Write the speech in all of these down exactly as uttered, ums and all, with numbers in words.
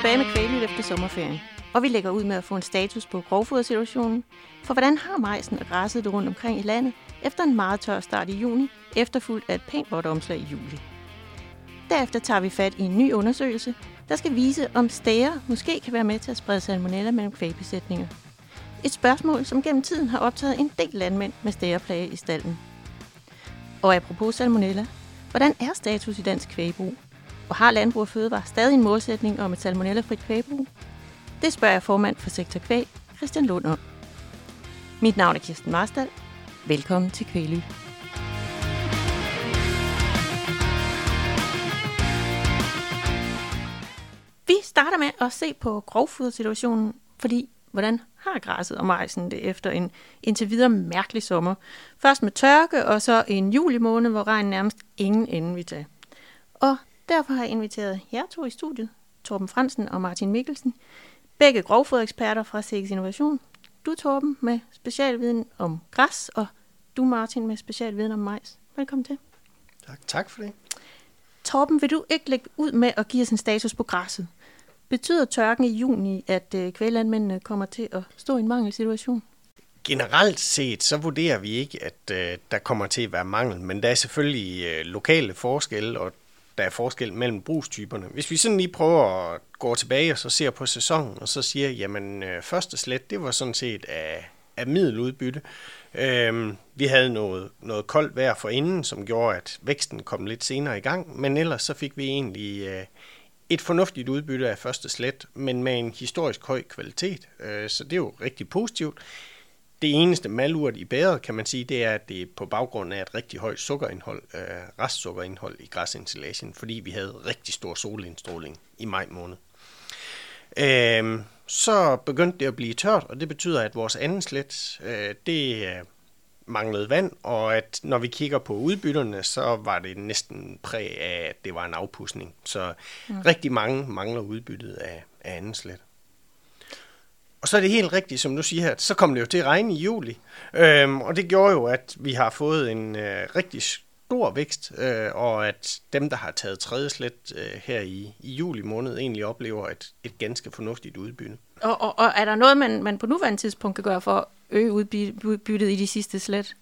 tilbage med kvæglyt efter sommerferien, og vi lægger ud med at få en status på grovfodersituationen, for hvordan har majsen og græsset det rundt omkring i landet efter en meget tør start i juni, efterfulgt af et pænt vådt omslag i juli. Derefter tager vi fat i en ny undersøgelse, der skal vise, om stæger måske kan være med til at sprede salmonella mellem kvægbesætninger. Et spørgsmål, som gennem tiden har optaget en del landmænd med stægerplage i stalden. Og apropos salmonella, hvordan er status i dansk kvægbrug? Og har Landbrug og Fødevarer stadig en målsætning om et salmonellafrit kvægbrug? Det spørger jeg formand for Sektor Kvæg, Christian Lund, om. Mit navn er Kirsten Marstal. Velkommen til Kvæglyt. Vi starter med at se på grovfodersituationen, fordi hvordan har græsset og majsen det efter en indtil videre mærkelig sommer? Først med tørke, og så en julimåned, hvor regn nærmest ingen ende vil tage. Og derfor har jeg inviteret jer to i studiet, Torben Fransen og Martin Mikkelsen, begge grovfodereksperter fra S E G E S Innovation. Du, Torben, med specialviden om græs, og du, Martin, med specialviden om majs. Velkommen til. Tak, tak for det. Torben, vil du ikke lægge ud med at give os en status på græsset? Betyder tørken i juni, at kvæglandmændene kommer til at stå i en mangelsituation? Generelt set, så vurderer vi ikke, at øh, der kommer til at være mangel, men der er selvfølgelig øh, lokale forskelle, og der er forskel mellem brugstyperne. Hvis vi sådan lige prøver at gå tilbage og så ser på sæsonen, og så siger, jamen øh, første slæt, det var sådan set af, af middeludbytte. Øh, vi havde noget, noget koldt vejr forinden, som gjorde, at væksten kom lidt senere i gang, men ellers så fik vi egentlig Øh, Et fornuftigt udbytte af første slæt, men med en historisk høj kvalitet, så det er jo rigtig positivt. Det eneste malurt i bæret, kan man sige, det er, at det er på baggrund af et rigtig højt sukkerindhold, restsukkerindhold i græsinstallationen, fordi vi havde rigtig stor solindstråling i maj måned. Så begyndte det at blive tørt, og det betyder, at vores anden slæt, det manglede vand, og at når vi kigger på udbytterne, så var det næsten præg af, at det var en afpudsning. Så mm. rigtig mange mangler udbyttet af, af anden slet. Og så er det helt rigtigt, som du siger her, så kom det jo til at regne i juli, øhm, og det gjorde jo, at vi har fået en øh, rigtig stor vækst, øh, og at dem, der har taget tredje slet øh, her i, i juli måned, egentlig oplever et, et ganske fornuftigt udbytte. Og, og, og er der noget, man, man på nuværende tidspunkt kan gøre for øge udbyttet i de sidste slæt?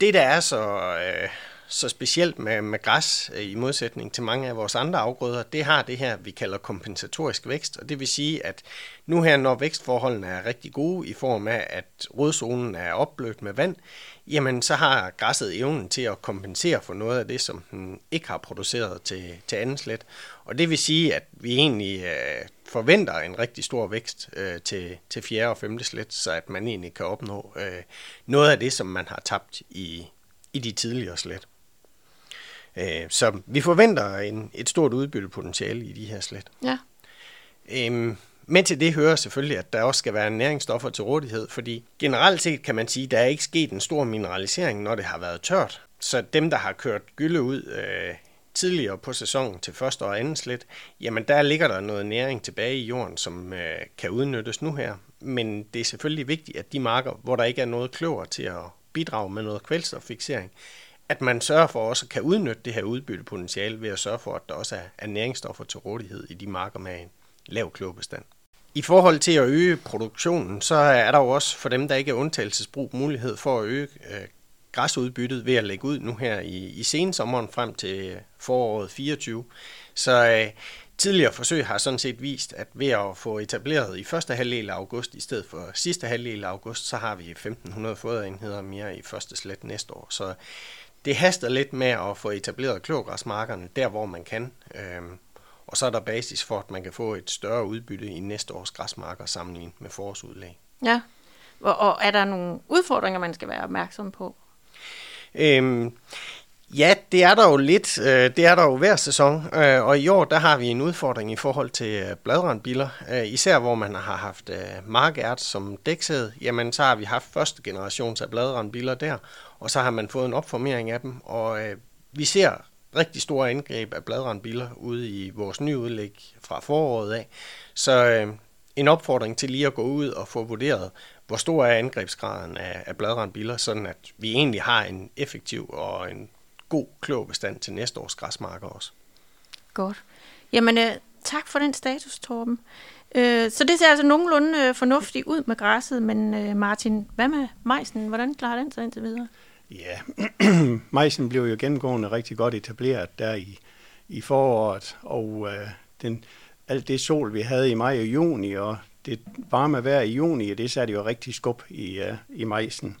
Det, der er så, øh, så specielt med, med græs, øh, i modsætning til mange af vores andre afgrøder, det har det her, vi kalder kompensatorisk vækst, og det vil sige, at nu her, når vækstforholdene er rigtig gode, i form af, at rodzonen er opblødt med vand, jamen så har græsset evnen til at kompensere for noget af det, som den ikke har produceret til, til anden slæt, og det vil sige, at vi egentlig Øh, forventer en rigtig stor vækst øh, til, til fjerde og femte slæt, så at man egentlig kan opnå øh, noget af det, som man har tabt i, i de tidligere slæt. Øh, så vi forventer en, et stort udbyttepotentiale i de her slæt. Ja. Øh, men til det hører selvfølgelig, at der også skal være næringsstoffer til rådighed, fordi generelt set kan man sige, at der er ikke sket en stor mineralisering, når det har været tørt. Så dem, der har kørt gylle ud Øh, tidligere på sæsonen til første og anden slæt, jamen der ligger der noget næring tilbage i jorden, som øh, kan udnyttes nu her. Men det er selvfølgelig vigtigt, at de marker, hvor der ikke er noget kløver til at bidrage med noget kvælstoffiksering, at man sørger for også at kan udnytte det her udbyttepotentiale ved at sørge for, at der også er, er næringsstoffer til rådighed i de marker med en lav kløverbestand. I forhold til at øge produktionen, så er der jo også for dem, der ikke er undtagelsesbrug, mulighed for at øge øh, græsudbyttet ved at lægge ud nu her i, i sensommeren frem til foråret fireogtyve. Så øh, tidligere forsøg har sådan set vist, at ved at få etableret i første halvdel af august i stedet for sidste halvdel af august, så har vi femten hundrede foderenheder mere i første slæt næste år. Så det haster lidt med at få etableret kløvergræsmarkerne der, hvor man kan. Øhm, og så er der basis for, at man kan få et større udbytte i næste års græsmarker sammenlignet med forårsudlæg. Ja, og, og er der nogle udfordringer, man skal være opmærksom på? Øhm, ja, det er der jo lidt. Det er der jo hver sæson, og i år der har vi en udfordring i forhold til bladrandbiller, især hvor man har haft markært som dæksæde. Jamen så har vi haft første generations af bladrandbiller der, og så har man fået en opformering af dem, og vi ser rigtig store angreb af bladrandbiller ude i vores nye udlæg fra foråret af. Så en opfordring til lige at gå ud og få vurderet, hvor stor er angrebsgraden af, af bladrandbiller, sådan at vi egentlig har en effektiv og en god kløverbestand til næste års græsmarker også. Godt. Jamen, Tak for den status, Torben. Øh, så det ser altså nogenlunde fornuftigt ud med græsset, men øh, Martin, hvad med majsen? Hvordan klarer den sig indtil videre? Ja, majsen blev jo gennemgående rigtig godt etableret der i, i foråret, og øh, den, alt det sol, vi havde i maj og juni, og det varme vejr i juni, det satte jo rigtig skub i, øh, i majsen.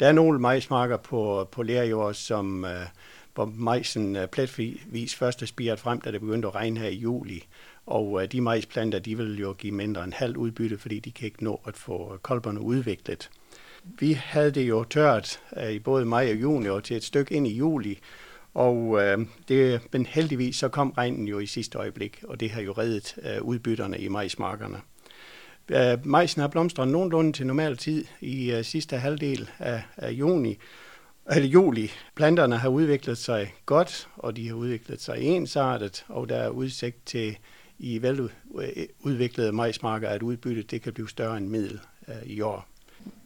Der er nogle majsmarker på, på lærjord, som... Øh, hvor majsen pletvis først er spiret frem, da det begyndte at regne her i juli. Og de majsplanter, de vil jo give mindre end halv udbytte, fordi de kan ikke nå at få kolberne udviklet. Vi havde det jo tørt i både maj og juni og til et stykke ind i juli. Og det, men heldigvis så kom regnen jo i sidste øjeblik, og det har jo reddet udbytterne i majsmarkerne. Majsen har blomstret nogenlunde til normal tid i sidste halvdel af, af juni. Eller juli. Planterne har udviklet sig godt, og de har udviklet sig ensartet, og der er udsigt til i veludviklede majsmarker, at udbyttet det kan blive større end middel øh, i år.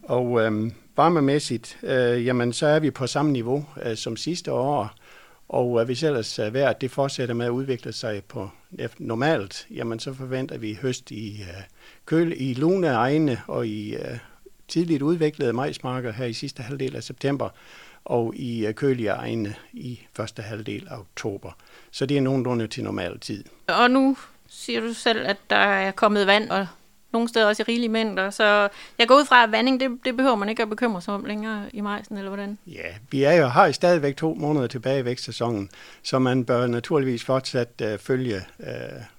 Og øh, varmemæssigt, øh, jamen, så er vi på samme niveau øh, som sidste år, og øh, hvis ellers øh, vejret det fortsætter med at udvikle sig på normalt, jamen, så forventer vi høst i øh, køl i lune egne og i øh, tidligt udviklede majsmarker her i sidste halvdel af september, og i køligere egne i første halvdel af oktober. Så det er nogenlunde til normal tid. Og nu siger du selv, at der er kommet vand, og nogle steder også i rigelige mængder, så jeg går ud fra, at vanding, det, det behøver man ikke at bekymre sig om længere i majsen, eller hvordan? Ja, vi er jo, har jo stadigvæk to måneder tilbage i vækstsæsonen, så man bør naturligvis fortsat øh, følge øh,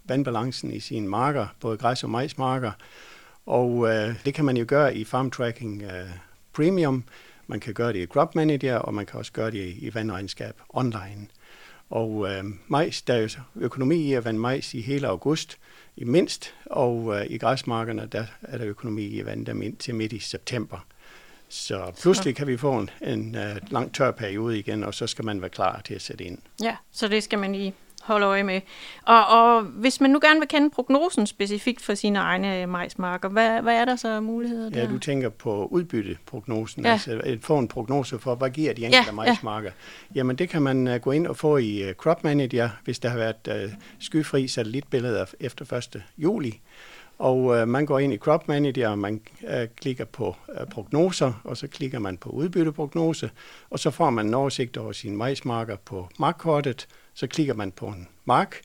vandbalancen i sine marker, både græs- og majsmarker, og øh, det kan man jo gøre i Farm Tracking øh, Premium. Man kan gøre det i Grub Manager, og man kan også gøre det i, i vandregnskab online. Og øh, majs, der er jo økonomi i at vande majs i hele august i mindst, og øh, i græsmarkerne der er der økonomi i at vande dem ind til midt i september. Så pludselig kan vi få en, en øh, lang tør periode igen, og så skal man være klar til at sætte ind. Ja, så det skal man i holde øje med. Og, og hvis man nu gerne vil kende prognosen specifikt for sine egne majsmarker, hvad, hvad er der så muligheder der? Ja, du tænker på udbytteprognosen, ja. Altså at få en prognose for, hvad giver de enkelte ja, majsmarker? Ja. Jamen det kan man gå ind og få i Crop Manager, hvis der har været uh, skyfri satellitbilleder efter første juli. Og uh, man går ind i Crop Manager, og man uh, klikker på uh, prognoser, og så klikker man på udbytteprognose, og så får man en oversigt over sine majsmarker på markkortet. Så klikker man på en mark,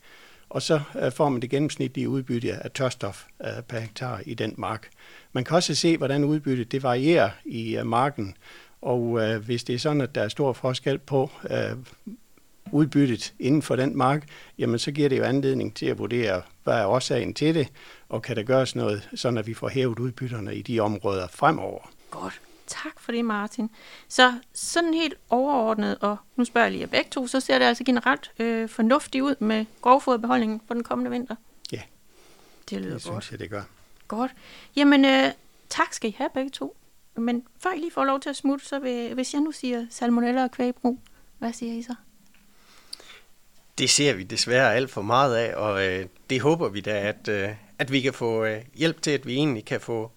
og så får man det gennemsnitlige udbytte af tørstof per hektar i den mark. Man kan også se, hvordan udbyttet det varierer i marken, og hvis det er sådan, at der er stor forskel på udbyttet inden for den mark, jamen så giver det jo anledning til at vurdere, hvad er årsagen til det, og kan der gøres noget, sådan at vi får hævet udbytterne i de områder fremover. Godt. Tak for det, Martin. Så sådan helt overordnet, og nu spørger jeg lige af begge to, så ser det altså generelt øh, fornuftigt ud med grovfoderbeholdningen for den kommende vinter. Ja, det lyder godt. Det synes jeg, det gør. Godt. Jamen, øh, tak skal I have begge to. Men før I lige får lov til at smutte, så vil, hvis jeg nu siger salmonella og kvægbrug, hvad siger I så? Det ser vi desværre alt for meget af, og øh, det håber vi da, at, øh, at vi kan få øh, hjælp til, at vi egentlig kan få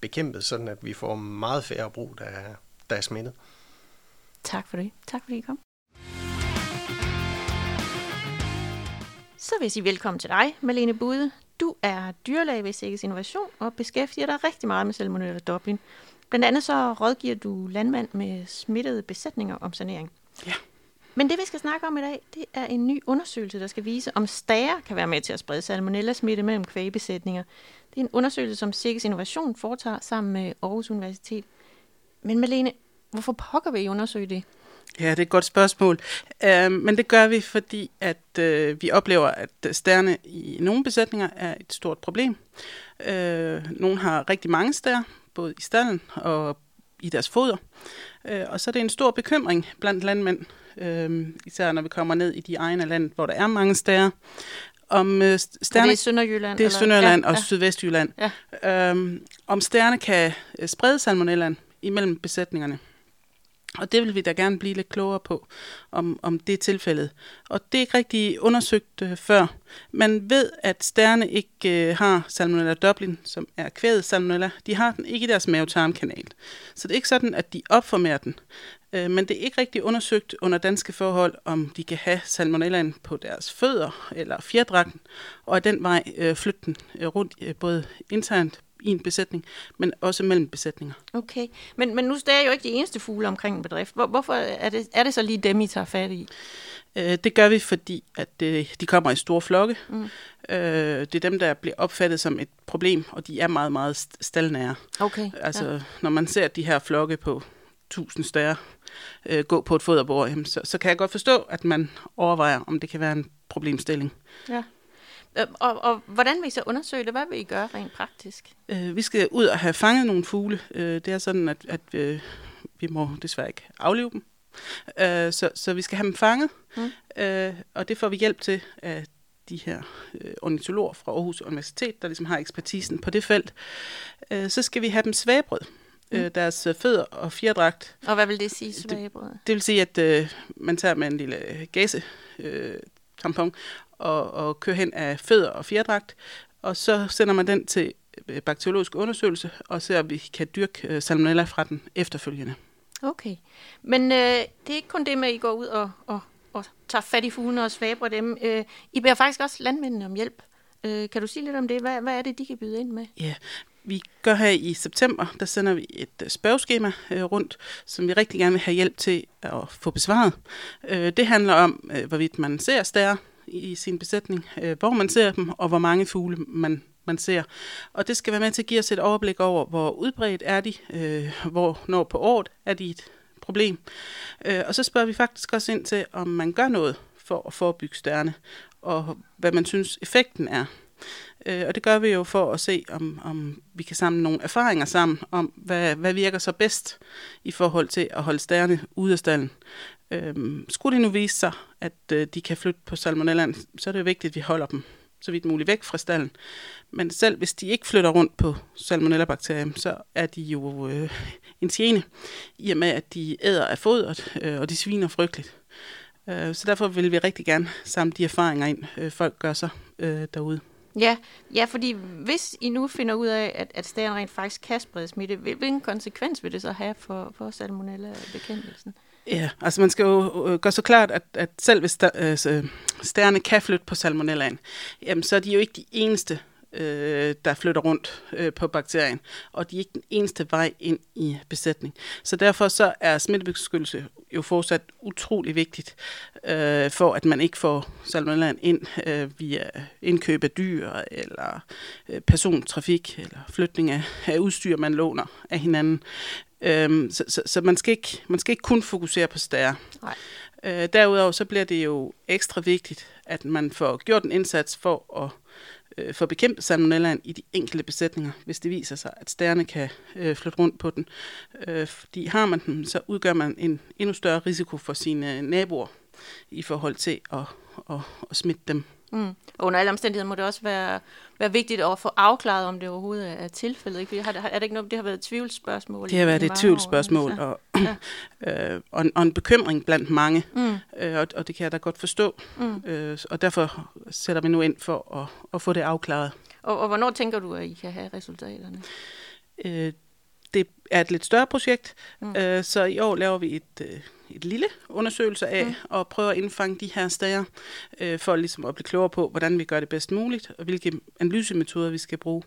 bekæmpet, sådan at vi får meget færre brug, der er, der er smittet. Tak for det. Tak fordi I kom. Så vil jeg sige velkommen til dig, Malene Bude. Du er dyrlæge ved SEGES Innovation og beskæftiger dig rigtig meget med Salmonella Dublin. Blandt andet så rådgiver du landmænd med smittede besætninger om sanering. Ja. Men det vi skal snakke om i dag, det er en ny undersøgelse, der skal vise, om stager kan være med til at sprede salmonella-smitte mellem kvægbesætninger. Det er en undersøgelse, som SEGES Innovation foretager sammen med Aarhus Universitet. Men Malene, hvorfor pokker vil I undersøge det? Ja, det er et godt spørgsmål. Uh, men det gør vi, fordi at uh, vi oplever, at stærne i nogle besætninger er et stort problem. Uh, nogle har rigtig mange stær, både i stallen og i deres foder. Uh, og så er det en stor bekymring blandt landmænd, uh, især når vi kommer ned i de egne af landet, hvor der er mange stær. Om stærne, det er Sønderjylland, det er Sønderjylland ja, og ja. Sydvestjylland. Ja. Øhm, om stærne kan sprede salmonellaen imellem besætningerne. Og det vil vi da gerne blive lidt klogere på, om, om det er tilfældet. Og det er ikke rigtig undersøgt øh, før. Man ved, at stærne ikke øh, har salmonella Dublin, som er kvæget salmonella. De har den ikke i deres mavetarmkanal. Så det er ikke sådan, at de opformerer den. Men det er ikke rigtig undersøgt under danske forhold, om de kan have salmonellaen på deres fødder eller fjerdragten, og af den vej flytte den rundt, både internt i en besætning, men også mellem besætninger. Okay, men, men nu er jeg jo ikke de eneste fugle omkring en bedrift. Hvor, hvorfor er det, er det så lige dem, I tager fat i? Det gør vi, fordi at de kommer i store flokke. Mm. Det er dem, der bliver opfattet som et problem, og de er meget, meget staldnære. Okay. Altså, ja. Når man ser de her flokke på tusind større øh, gå på et foderbord, jamen, så, så kan jeg godt forstå, at man overvejer, om det kan være en problemstilling. Ja. Og, og hvordan vil I så undersøge det? Hvad vil I gøre rent praktisk? Øh, vi skal ud og have fanget nogle fugle. Øh, det er sådan, at, at øh, vi må desværre ikke aflive dem. Øh, så, så vi skal have dem fanget, mm. øh, og det får vi hjælp til af de her øh, ornitologer fra Aarhus Universitet, der ligesom har ekspertisen på det felt. Øh, så skal vi have dem svæbrød. Mm. Deres fødder og fjerdragt. Og hvad vil det sige, svæbrød? Det, det vil sige, at øh, man tager med en lille gase øh, tampon og, og kører hen af fødder og fjerdragt, og så sender man den til bakteriologisk undersøgelse, og ser, om vi kan dyrke øh, salmonella fra den efterfølgende. Okay, men øh, det er ikke kun det med, at I går ud og, og, og tager fat i fuglene og svæbrød dem. Øh, I beder faktisk også landmændene om hjælp. Øh, kan du sige lidt om det? Hvad, hvad er det, de kan byde ind med? Ja, yeah. Vi gør her i september, der sender vi et spørgeskema rundt, som vi rigtig gerne vil have hjælp til at få besvaret. Det handler om, hvorvidt man ser stær i sin besætning, hvor man ser dem, og hvor mange fugle man, man ser. Og det skal være med til at give os et overblik over, hvor udbredt er de, hvornår på året er de et problem. Og så spørger vi faktisk også ind til, om man gør noget for at forebygge stærne, og hvad man synes effekten er. Og det gør vi jo for at se, om, om vi kan samle nogle erfaringer sammen om, hvad, hvad virker så bedst i forhold til at holde stærne ude af stalden. Øhm, skulle det nu vise sig, at de kan flytte på salmonellaen, så er det jo vigtigt, at vi holder dem så vidt muligt væk fra stalden. Men selv hvis de ikke flytter rundt på salmonellabakterier, så er de jo øh, en tjene, i og med at de æder af fodret, øh, og de sviner frygteligt. Øh, så derfor vil vi rigtig gerne samle de erfaringer ind, øh, folk gør sig øh, derude. Ja, ja, fordi hvis I nu finder ud af, at, at stæren rent faktisk kan sprede smitte, hvilken konsekvens vil det så have for, for salmonella-bekæmpelsen? Ja, altså man skal jo gøre så klart, at, at selv hvis stærne kan flytte på salmonellaen, jamen så er de jo ikke de eneste, der flytter rundt på bakterien, og de er ikke den eneste vej ind i besætning. Så derfor så er smittebeskyttelse jo fortsat utrolig vigtigt, øh, for at man ikke får salmonellaen ind øh, via indkøb af dyr, eller øh, persontrafik, eller flytning af, af udstyr, man låner af hinanden. Øh, så så, så man, skal ikke, man skal ikke kun fokusere på stær. Nej. Øh, derudover så bliver det jo ekstra vigtigt, at man får gjort en indsats for at for at bekæmpe salmonellaen i de enkelte besætninger, hvis det viser sig, at stærne kan øh, flytte rundt på den. Øh, fordi har man den, så udgør man en endnu større risiko for sine naboer i forhold til at, at, at smitte dem. Mm. Og under alle omstændigheder må det også være, være vigtigt at få afklaret, om det overhovedet er tilfældet. Ikke? Har det, har, er det ikke noget, det har været et tvivlsspørgsmål? Det har været et tvivlsspørgsmål og, ja. øh, og, en, og en bekymring blandt mange, mm. øh, og, og det kan jeg da godt forstå. Mm. Øh, og derfor sætter vi nu ind for at, at få det afklaret. Og, og hvornår tænker du, at I kan have resultaterne? Øh, det er et lidt større projekt, mm. øh, så i år laver vi et... Øh, et lille undersøgelse af, mm. og prøve at indfange de her stager, øh, for ligesom at blive klogere på, hvordan vi gør det bedst muligt, og hvilke analysemetoder vi skal bruge.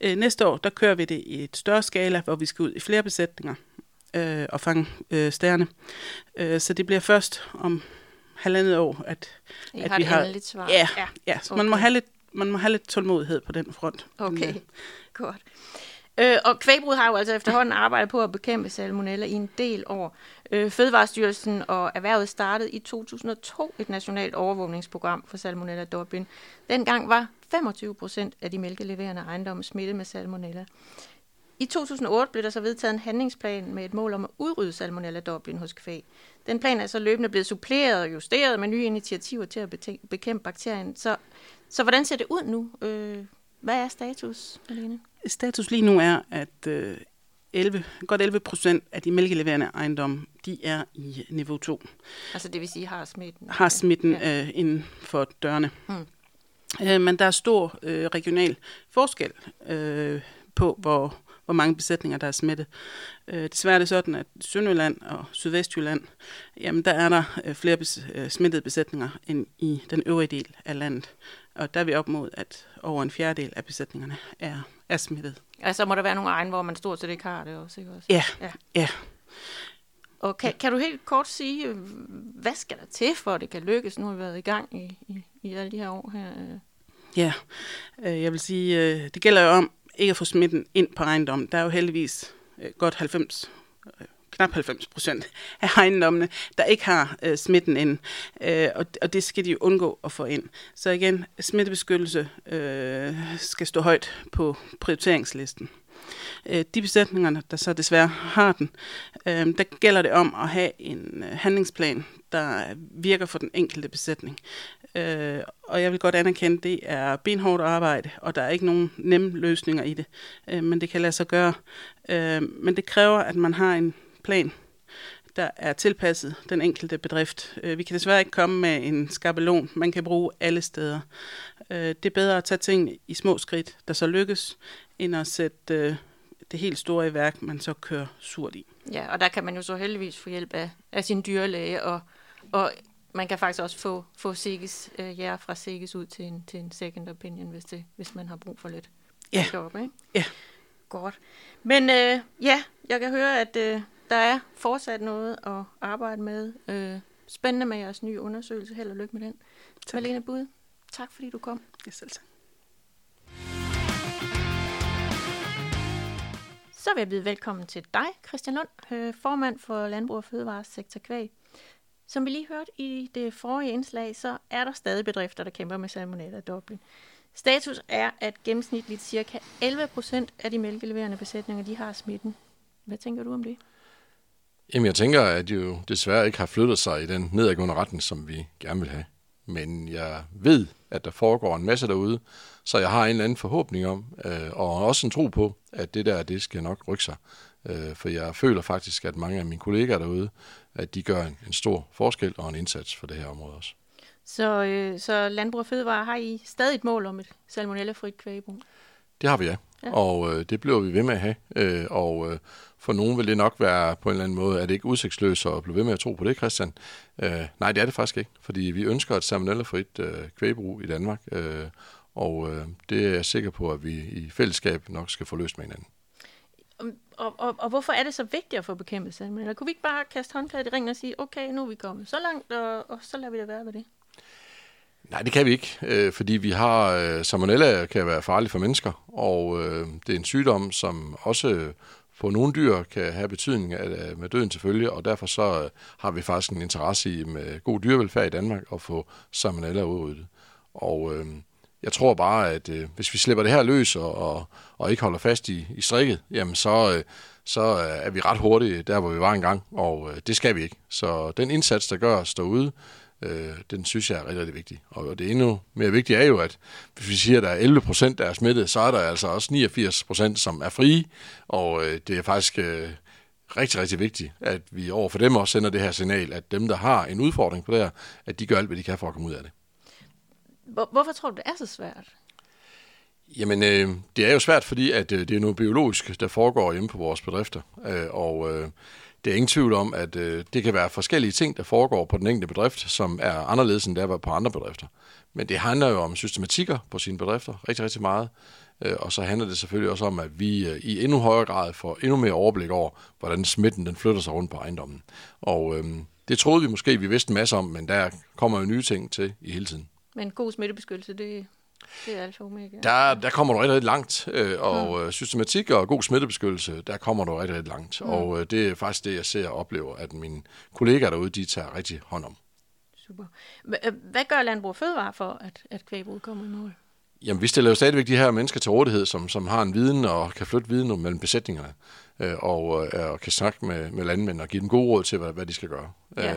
Øh, næste år, der kører vi det i et større skala, hvor vi skal ud i flere besætninger øh, og fange øh, stagerne. Øh, så det bliver først om halvandet år, at, at vi har... lidt svar. Ja, ja. ja så okay. man, må have lidt, man må have lidt tålmodighed på den front. Okay, den, ja. Godt. Øh, og kvægbruget har jo altså efterhånden arbejdet på at bekæmpe salmonella i en del år. Øh, Fødevarestyrelsen og erhvervet startede i to tusind og to et nationalt overvågningsprogram for Salmonella Dublin. Dengang var femogtyve procent af de mælkeleverende ejendomme smittet med salmonella. I to tusind og otte blev der så vedtaget en handlingsplan med et mål om at udrydde Salmonella Dublin hos kvæg. Den plan er så løbende blevet suppleret og justeret med nye initiativer til at bekæmpe bakterien. Så, så hvordan ser det ud nu? Øh, hvad er status, Malene? Status lige nu er, at øh, elleve, godt elleve procent af de mælkeleverende ejendomme, de er i niveau to. Altså det vil sige, har smitten? Har smitten ja. øh, inden for dørene. Hmm. Øh, men der er stor øh, regional forskel øh, på, hvor, hvor mange besætninger, der er smittet. Øh, desværre er det sådan, at Sønderjylland og Sydvestjylland, jamen der er der øh, flere bes, øh, smittede besætninger end i den øvrige del af landet. Og der er vi op mod, at over en fjerdedel af besætningerne er, er smittet. Og så må der være nogle egne, hvor man stort set ikke har det også, ikke også? Ja, ja. ja. Og kan, kan du helt kort sige, hvad skal der til, for at det kan lykkes? Nu har vi været i gang i, i, i alle de her år her. Ja, jeg vil sige, det gælder jo om ikke at få smitten ind på ejendommen. Der er jo heldigvis godt halvfems, knap halvfems procent af ejendommene, der ikke har smitten ind. Og det skal de jo undgå at få ind. Så igen, smittebeskyttelse skal stå højt på prioriteringslisten. De besætninger, der så desværre har den, der gælder det om at have en handlingsplan, der virker for den enkelte besætning. Og jeg vil godt anerkende, at det er benhårdt arbejde, og der er ikke nogen nemme løsninger i det. Men det kan lade sig gøre. Men det kræver, at man har en plan, der er tilpasset den enkelte bedrift. Vi kan desværre ikke komme med en skabelon, man kan bruge alle steder. Det er bedre at tage tingene i små skridt, der så lykkes, end at sætte det helt store i værk, man så kører surt i. Ja, og der kan man jo så heldigvis få hjælp af, af sin dyrlæge, og, og man kan faktisk også få, få SEGES, jer fra SEGES ud til en, til en second opinion, hvis, det, hvis man har brug for lidt. Ja. Op, ikke? Ja. Godt. Men øh, ja, jeg kan høre, at øh, der er fortsat noget at arbejde med. Øh, spændende med jeres nye undersøgelse. Held og lykke med den. Tak. Malene Bude, tak fordi du kom. Ja, selv tak. Så vil jeg byde velkommen til dig, Christian Lund, formand for Landbrug og Fødevares Sektor Kvæg. Som vi lige hørte i det forrige indslag, så er der stadig bedrifter, der kæmper med Salmonella Dublin. Status er, at gennemsnitligt ca. elleve procent af de mælkeleverende besætninger, de har smitten. Hvad tænker du om det? Jamen, jeg tænker, at de jo desværre ikke har flyttet sig i den nedadgående retning, som vi gerne vil have. Men jeg ved, at der foregår en masse derude, så jeg har en eller anden forhåbning om, øh, og også en tro på, at det der, det skal nok rykke sig. Øh, for jeg føler faktisk, at mange af mine kollegaer derude, at de gør en, en stor forskel og en indsats for det her område også. Så, øh, så Landbrug og Fødevarer, har I stadig et mål om et salmonellafrit kvægbrug? Det har vi, ja. ja. Og øh, det bliver vi ved med at have. Øh, og øh, for nogen vil det nok være på en eller anden måde, at det ikke udsigtsløst at blive ved med at tro på det, Christian. Øh, nej, det er det faktisk ikke, fordi vi ønsker et salmonellafrit øh, kvægbrug i Danmark. Øh, og øh, det er jeg sikker på, at vi i fællesskab nok skal få løst med hinanden. Og, og, og hvorfor er det så vigtigt at få bekæmpet salmonella? Kunne vi ikke bare kaste håndklædet i ringen og sige, okay, nu er vi kommet så langt, og, og så lader vi det være med det? Nej, det kan vi ikke, fordi vi har salmonella kan være farlig for mennesker, og det er en sygdom, som også for nogle dyr kan have betydning med døden til følge, og derfor så har vi faktisk en interesse i med god dyrevelfærd i Danmark at få salmonella udryddet. Og jeg tror bare, at hvis vi slipper det her løs og, og ikke holder fast i, i strikket, jamen så, så er vi ret hurtige der, hvor vi var engang, og det skal vi ikke. Så den indsats, der gør os derude, den synes jeg er rigtig, rigtig vigtig. Og det endnu mere vigtige er jo, at hvis vi siger, at der er elleve procent, der er smittet, så er der altså også niogfirs procent, som er frie, og det er faktisk rigtig, rigtig vigtigt, at vi overfor dem også sender det her signal, at dem, der har en udfordring på det her, at de gør alt, hvad de kan for at komme ud af det. Hvorfor tror du, det er så svært? Jamen, øh, det er jo svært, fordi at, øh, det er noget biologisk, der foregår hjemme på vores bedrifter, øh, og øh, det er ingen tvivl om, at øh, det kan være forskellige ting, der foregår på den enkelte bedrift, som er anderledes end der var på andre bedrifter. Men det handler jo om systematikker på sine bedrifter, rigtig, rigtig meget. Øh, og så handler det selvfølgelig også om, at vi øh, i endnu højere grad får endnu mere overblik over, hvordan smitten den flytter sig rundt på ejendommen. Og øh, det troede vi måske, vi vidste en masse om, men der kommer jo nye ting til i hele tiden. Men god smittebeskyttelse, det... Det er altså omega. Der, der kommer du rigtig, rigtig langt, og mm. systematik og god smittebeskyttelse, der kommer du rigtig, rigtig langt. Mm. Og det er faktisk det, jeg ser og oplever, at mine kollegaer derude, de tager rigtig hånd om. Super. Hvad gør Landbrug og Fødevarer for, at, at kvægbruget kommer i mål? Jamen, vi stiller jo stadigvæk de her mennesker til rådighed, som, som har en viden og kan flytte viden mellem besætningerne, og, og kan snakke med, med landmænd og give dem gode råd til, hvad, hvad de skal gøre. Ja.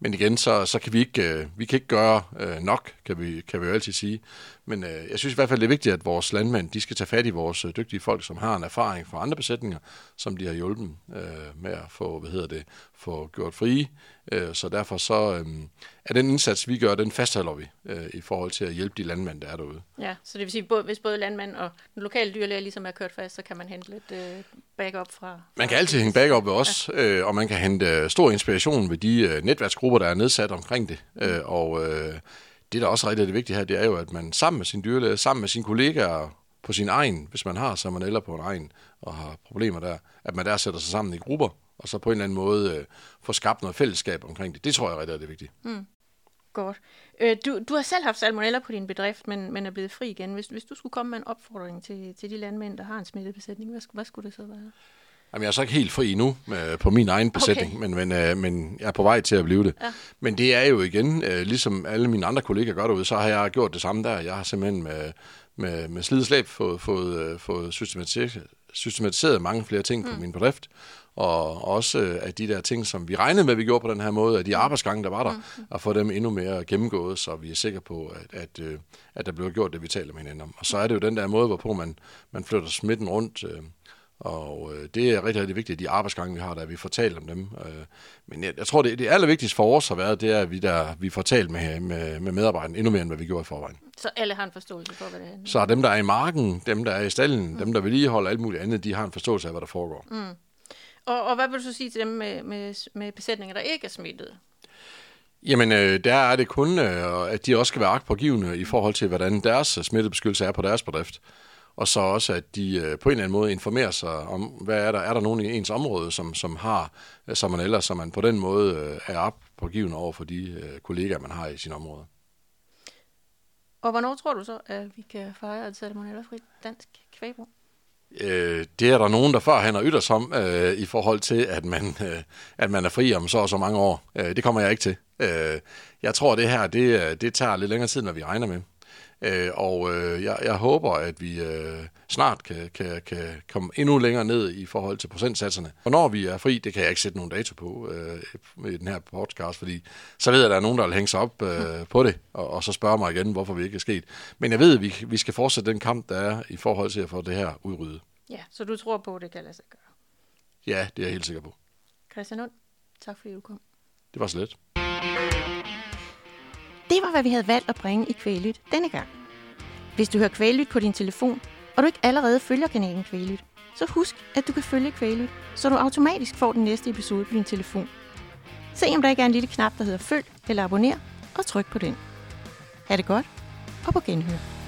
Men igen, så, så kan vi ikke, vi kan ikke gøre nok, kan vi, kan vi jo altid sige. Men øh, jeg synes i hvert fald, det er vigtigt, at vores landmænd, de skal tage fat i vores dygtige folk, som har en erfaring fra andre besætninger, som de har hjulpet øh, med at få, hvad hedder det, få gjort frie. Øh, så derfor så øh, er den indsats, vi gør, den fastholder vi øh, i forhold til at hjælpe de landmænd, der er derude. Ja, så det vil sige, at hvis både landmænd og den lokale dyrlæger ligesom er kørt fast, så kan man hente lidt øh, backup fra... Man kan altid hente backup ved os, ja. øh, og man kan hente stor inspiration ved de øh, netværksgrupper, der er nedsat omkring det. Øh, og øh, det, der også er rigtig det vigtige her, det er jo, at man sammen med sin dyrlæge, sammen med sine kollegaer på sin egen, hvis man har salmonella på en egen og har problemer der, at man der sætter sig sammen i grupper, og så på en eller anden måde øh, får skabt noget fællesskab omkring det. Det tror jeg rigtig er det vigtige. Mm. Godt. Øh, du, du har selv haft salmonella på din bedrift, men, men er blevet fri igen. Hvis, hvis du skulle komme med en opfordring til, til de landmænd, der har en smittet besætning, hvad, hvad skulle det så være? Jamen, jeg er så ikke helt fri endnu øh, på min egen besætning, okay. men, men, øh, men jeg er på vej til at blive det. Ja. Men det er jo igen, øh, ligesom alle mine andre kolleger gør derude, så har jeg gjort det samme der. Jeg har simpelthen med, med, med slid og slæb fået, fået, fået systematiseret, systematiseret mange flere ting på mm. min bedrift. Og også at de der ting, som vi regnede med, at vi gjorde på den her måde, at de arbejdsgange, der var der, mm-hmm. at få dem endnu mere gennemgået, så vi er sikre på, at, at, at der bliver gjort det, vi taler med hinanden om. Og så er det jo den der måde, hvorpå man, man flytter smitten rundt, og det er rigtig, rigtig vigtigt, at de arbejdsgange, vi har der, at vi får talt om dem. Men jeg, jeg tror, det, det allervigtigste for os har været, det er, at vi, der, vi får talt med, med, med medarbejderne endnu mere, end hvad vi gjorde i forvejen. Så alle har en forståelse for, hvad det er? Så dem, der er i marken, dem, der er i stallen, mm. dem, der vedligeholder alt muligt andet, de har en forståelse af, hvad der foregår. Mm. Og, og hvad vil du så sige til dem med, med, med besætninger, der ikke er smittet? Jamen, øh, der er det kun, øh, at de også skal være agtpågivende i forhold til, hvordan deres smittebeskyttelse er på deres bedrift. Og så også, at de øh, på en eller anden måde informerer sig om, hvad er der? Er der nogen i ens område, som, som har salmonella, så man på den måde øh, er agtpågivende over for de øh, kollegaer, man har i sin område. Og hvornår tror du så, at vi kan fejre et salmonellafrit dansk kvægbrug? Det er der nogen, der førhen har ytret sig om øh, i forhold til, at man, øh, at man er fri om så og så mange år. Øh, det kommer jeg ikke til. Øh, jeg tror, det her det, det tager lidt længere tid, når vi regner med. Øh, og øh, jeg, jeg håber, at vi øh, snart kan, kan, kan komme endnu længere ned i forhold til procentsatserne. Og når vi er fri, det kan jeg ikke sætte nogen dato på øh, i den her podcast, fordi så ved jeg, at der er nogen, der vil hænge sig op øh, på det, og, og så spørger mig igen, hvorfor vi ikke er sket. Men jeg ved, at vi, vi skal fortsætte den kamp, der er i forhold til at få det her udryddet. Ja, så du tror på, at det kan lade sig gøre? Ja, det er jeg helt sikker på. Christian Lund, tak fordi du kom. Det var så let. Det var, hvad vi havde valgt at bringe i Kvæglyt denne gang. Hvis du hører Kvæglyt på din telefon, og du ikke allerede følger kanalen Kvæglyt, så husk, at du kan følge Kvæglyt, så du automatisk får den næste episode på din telefon. Se om der ikke er en lille knap, der hedder følg eller abonner, og tryk på den. Ha' det godt, og på genhør.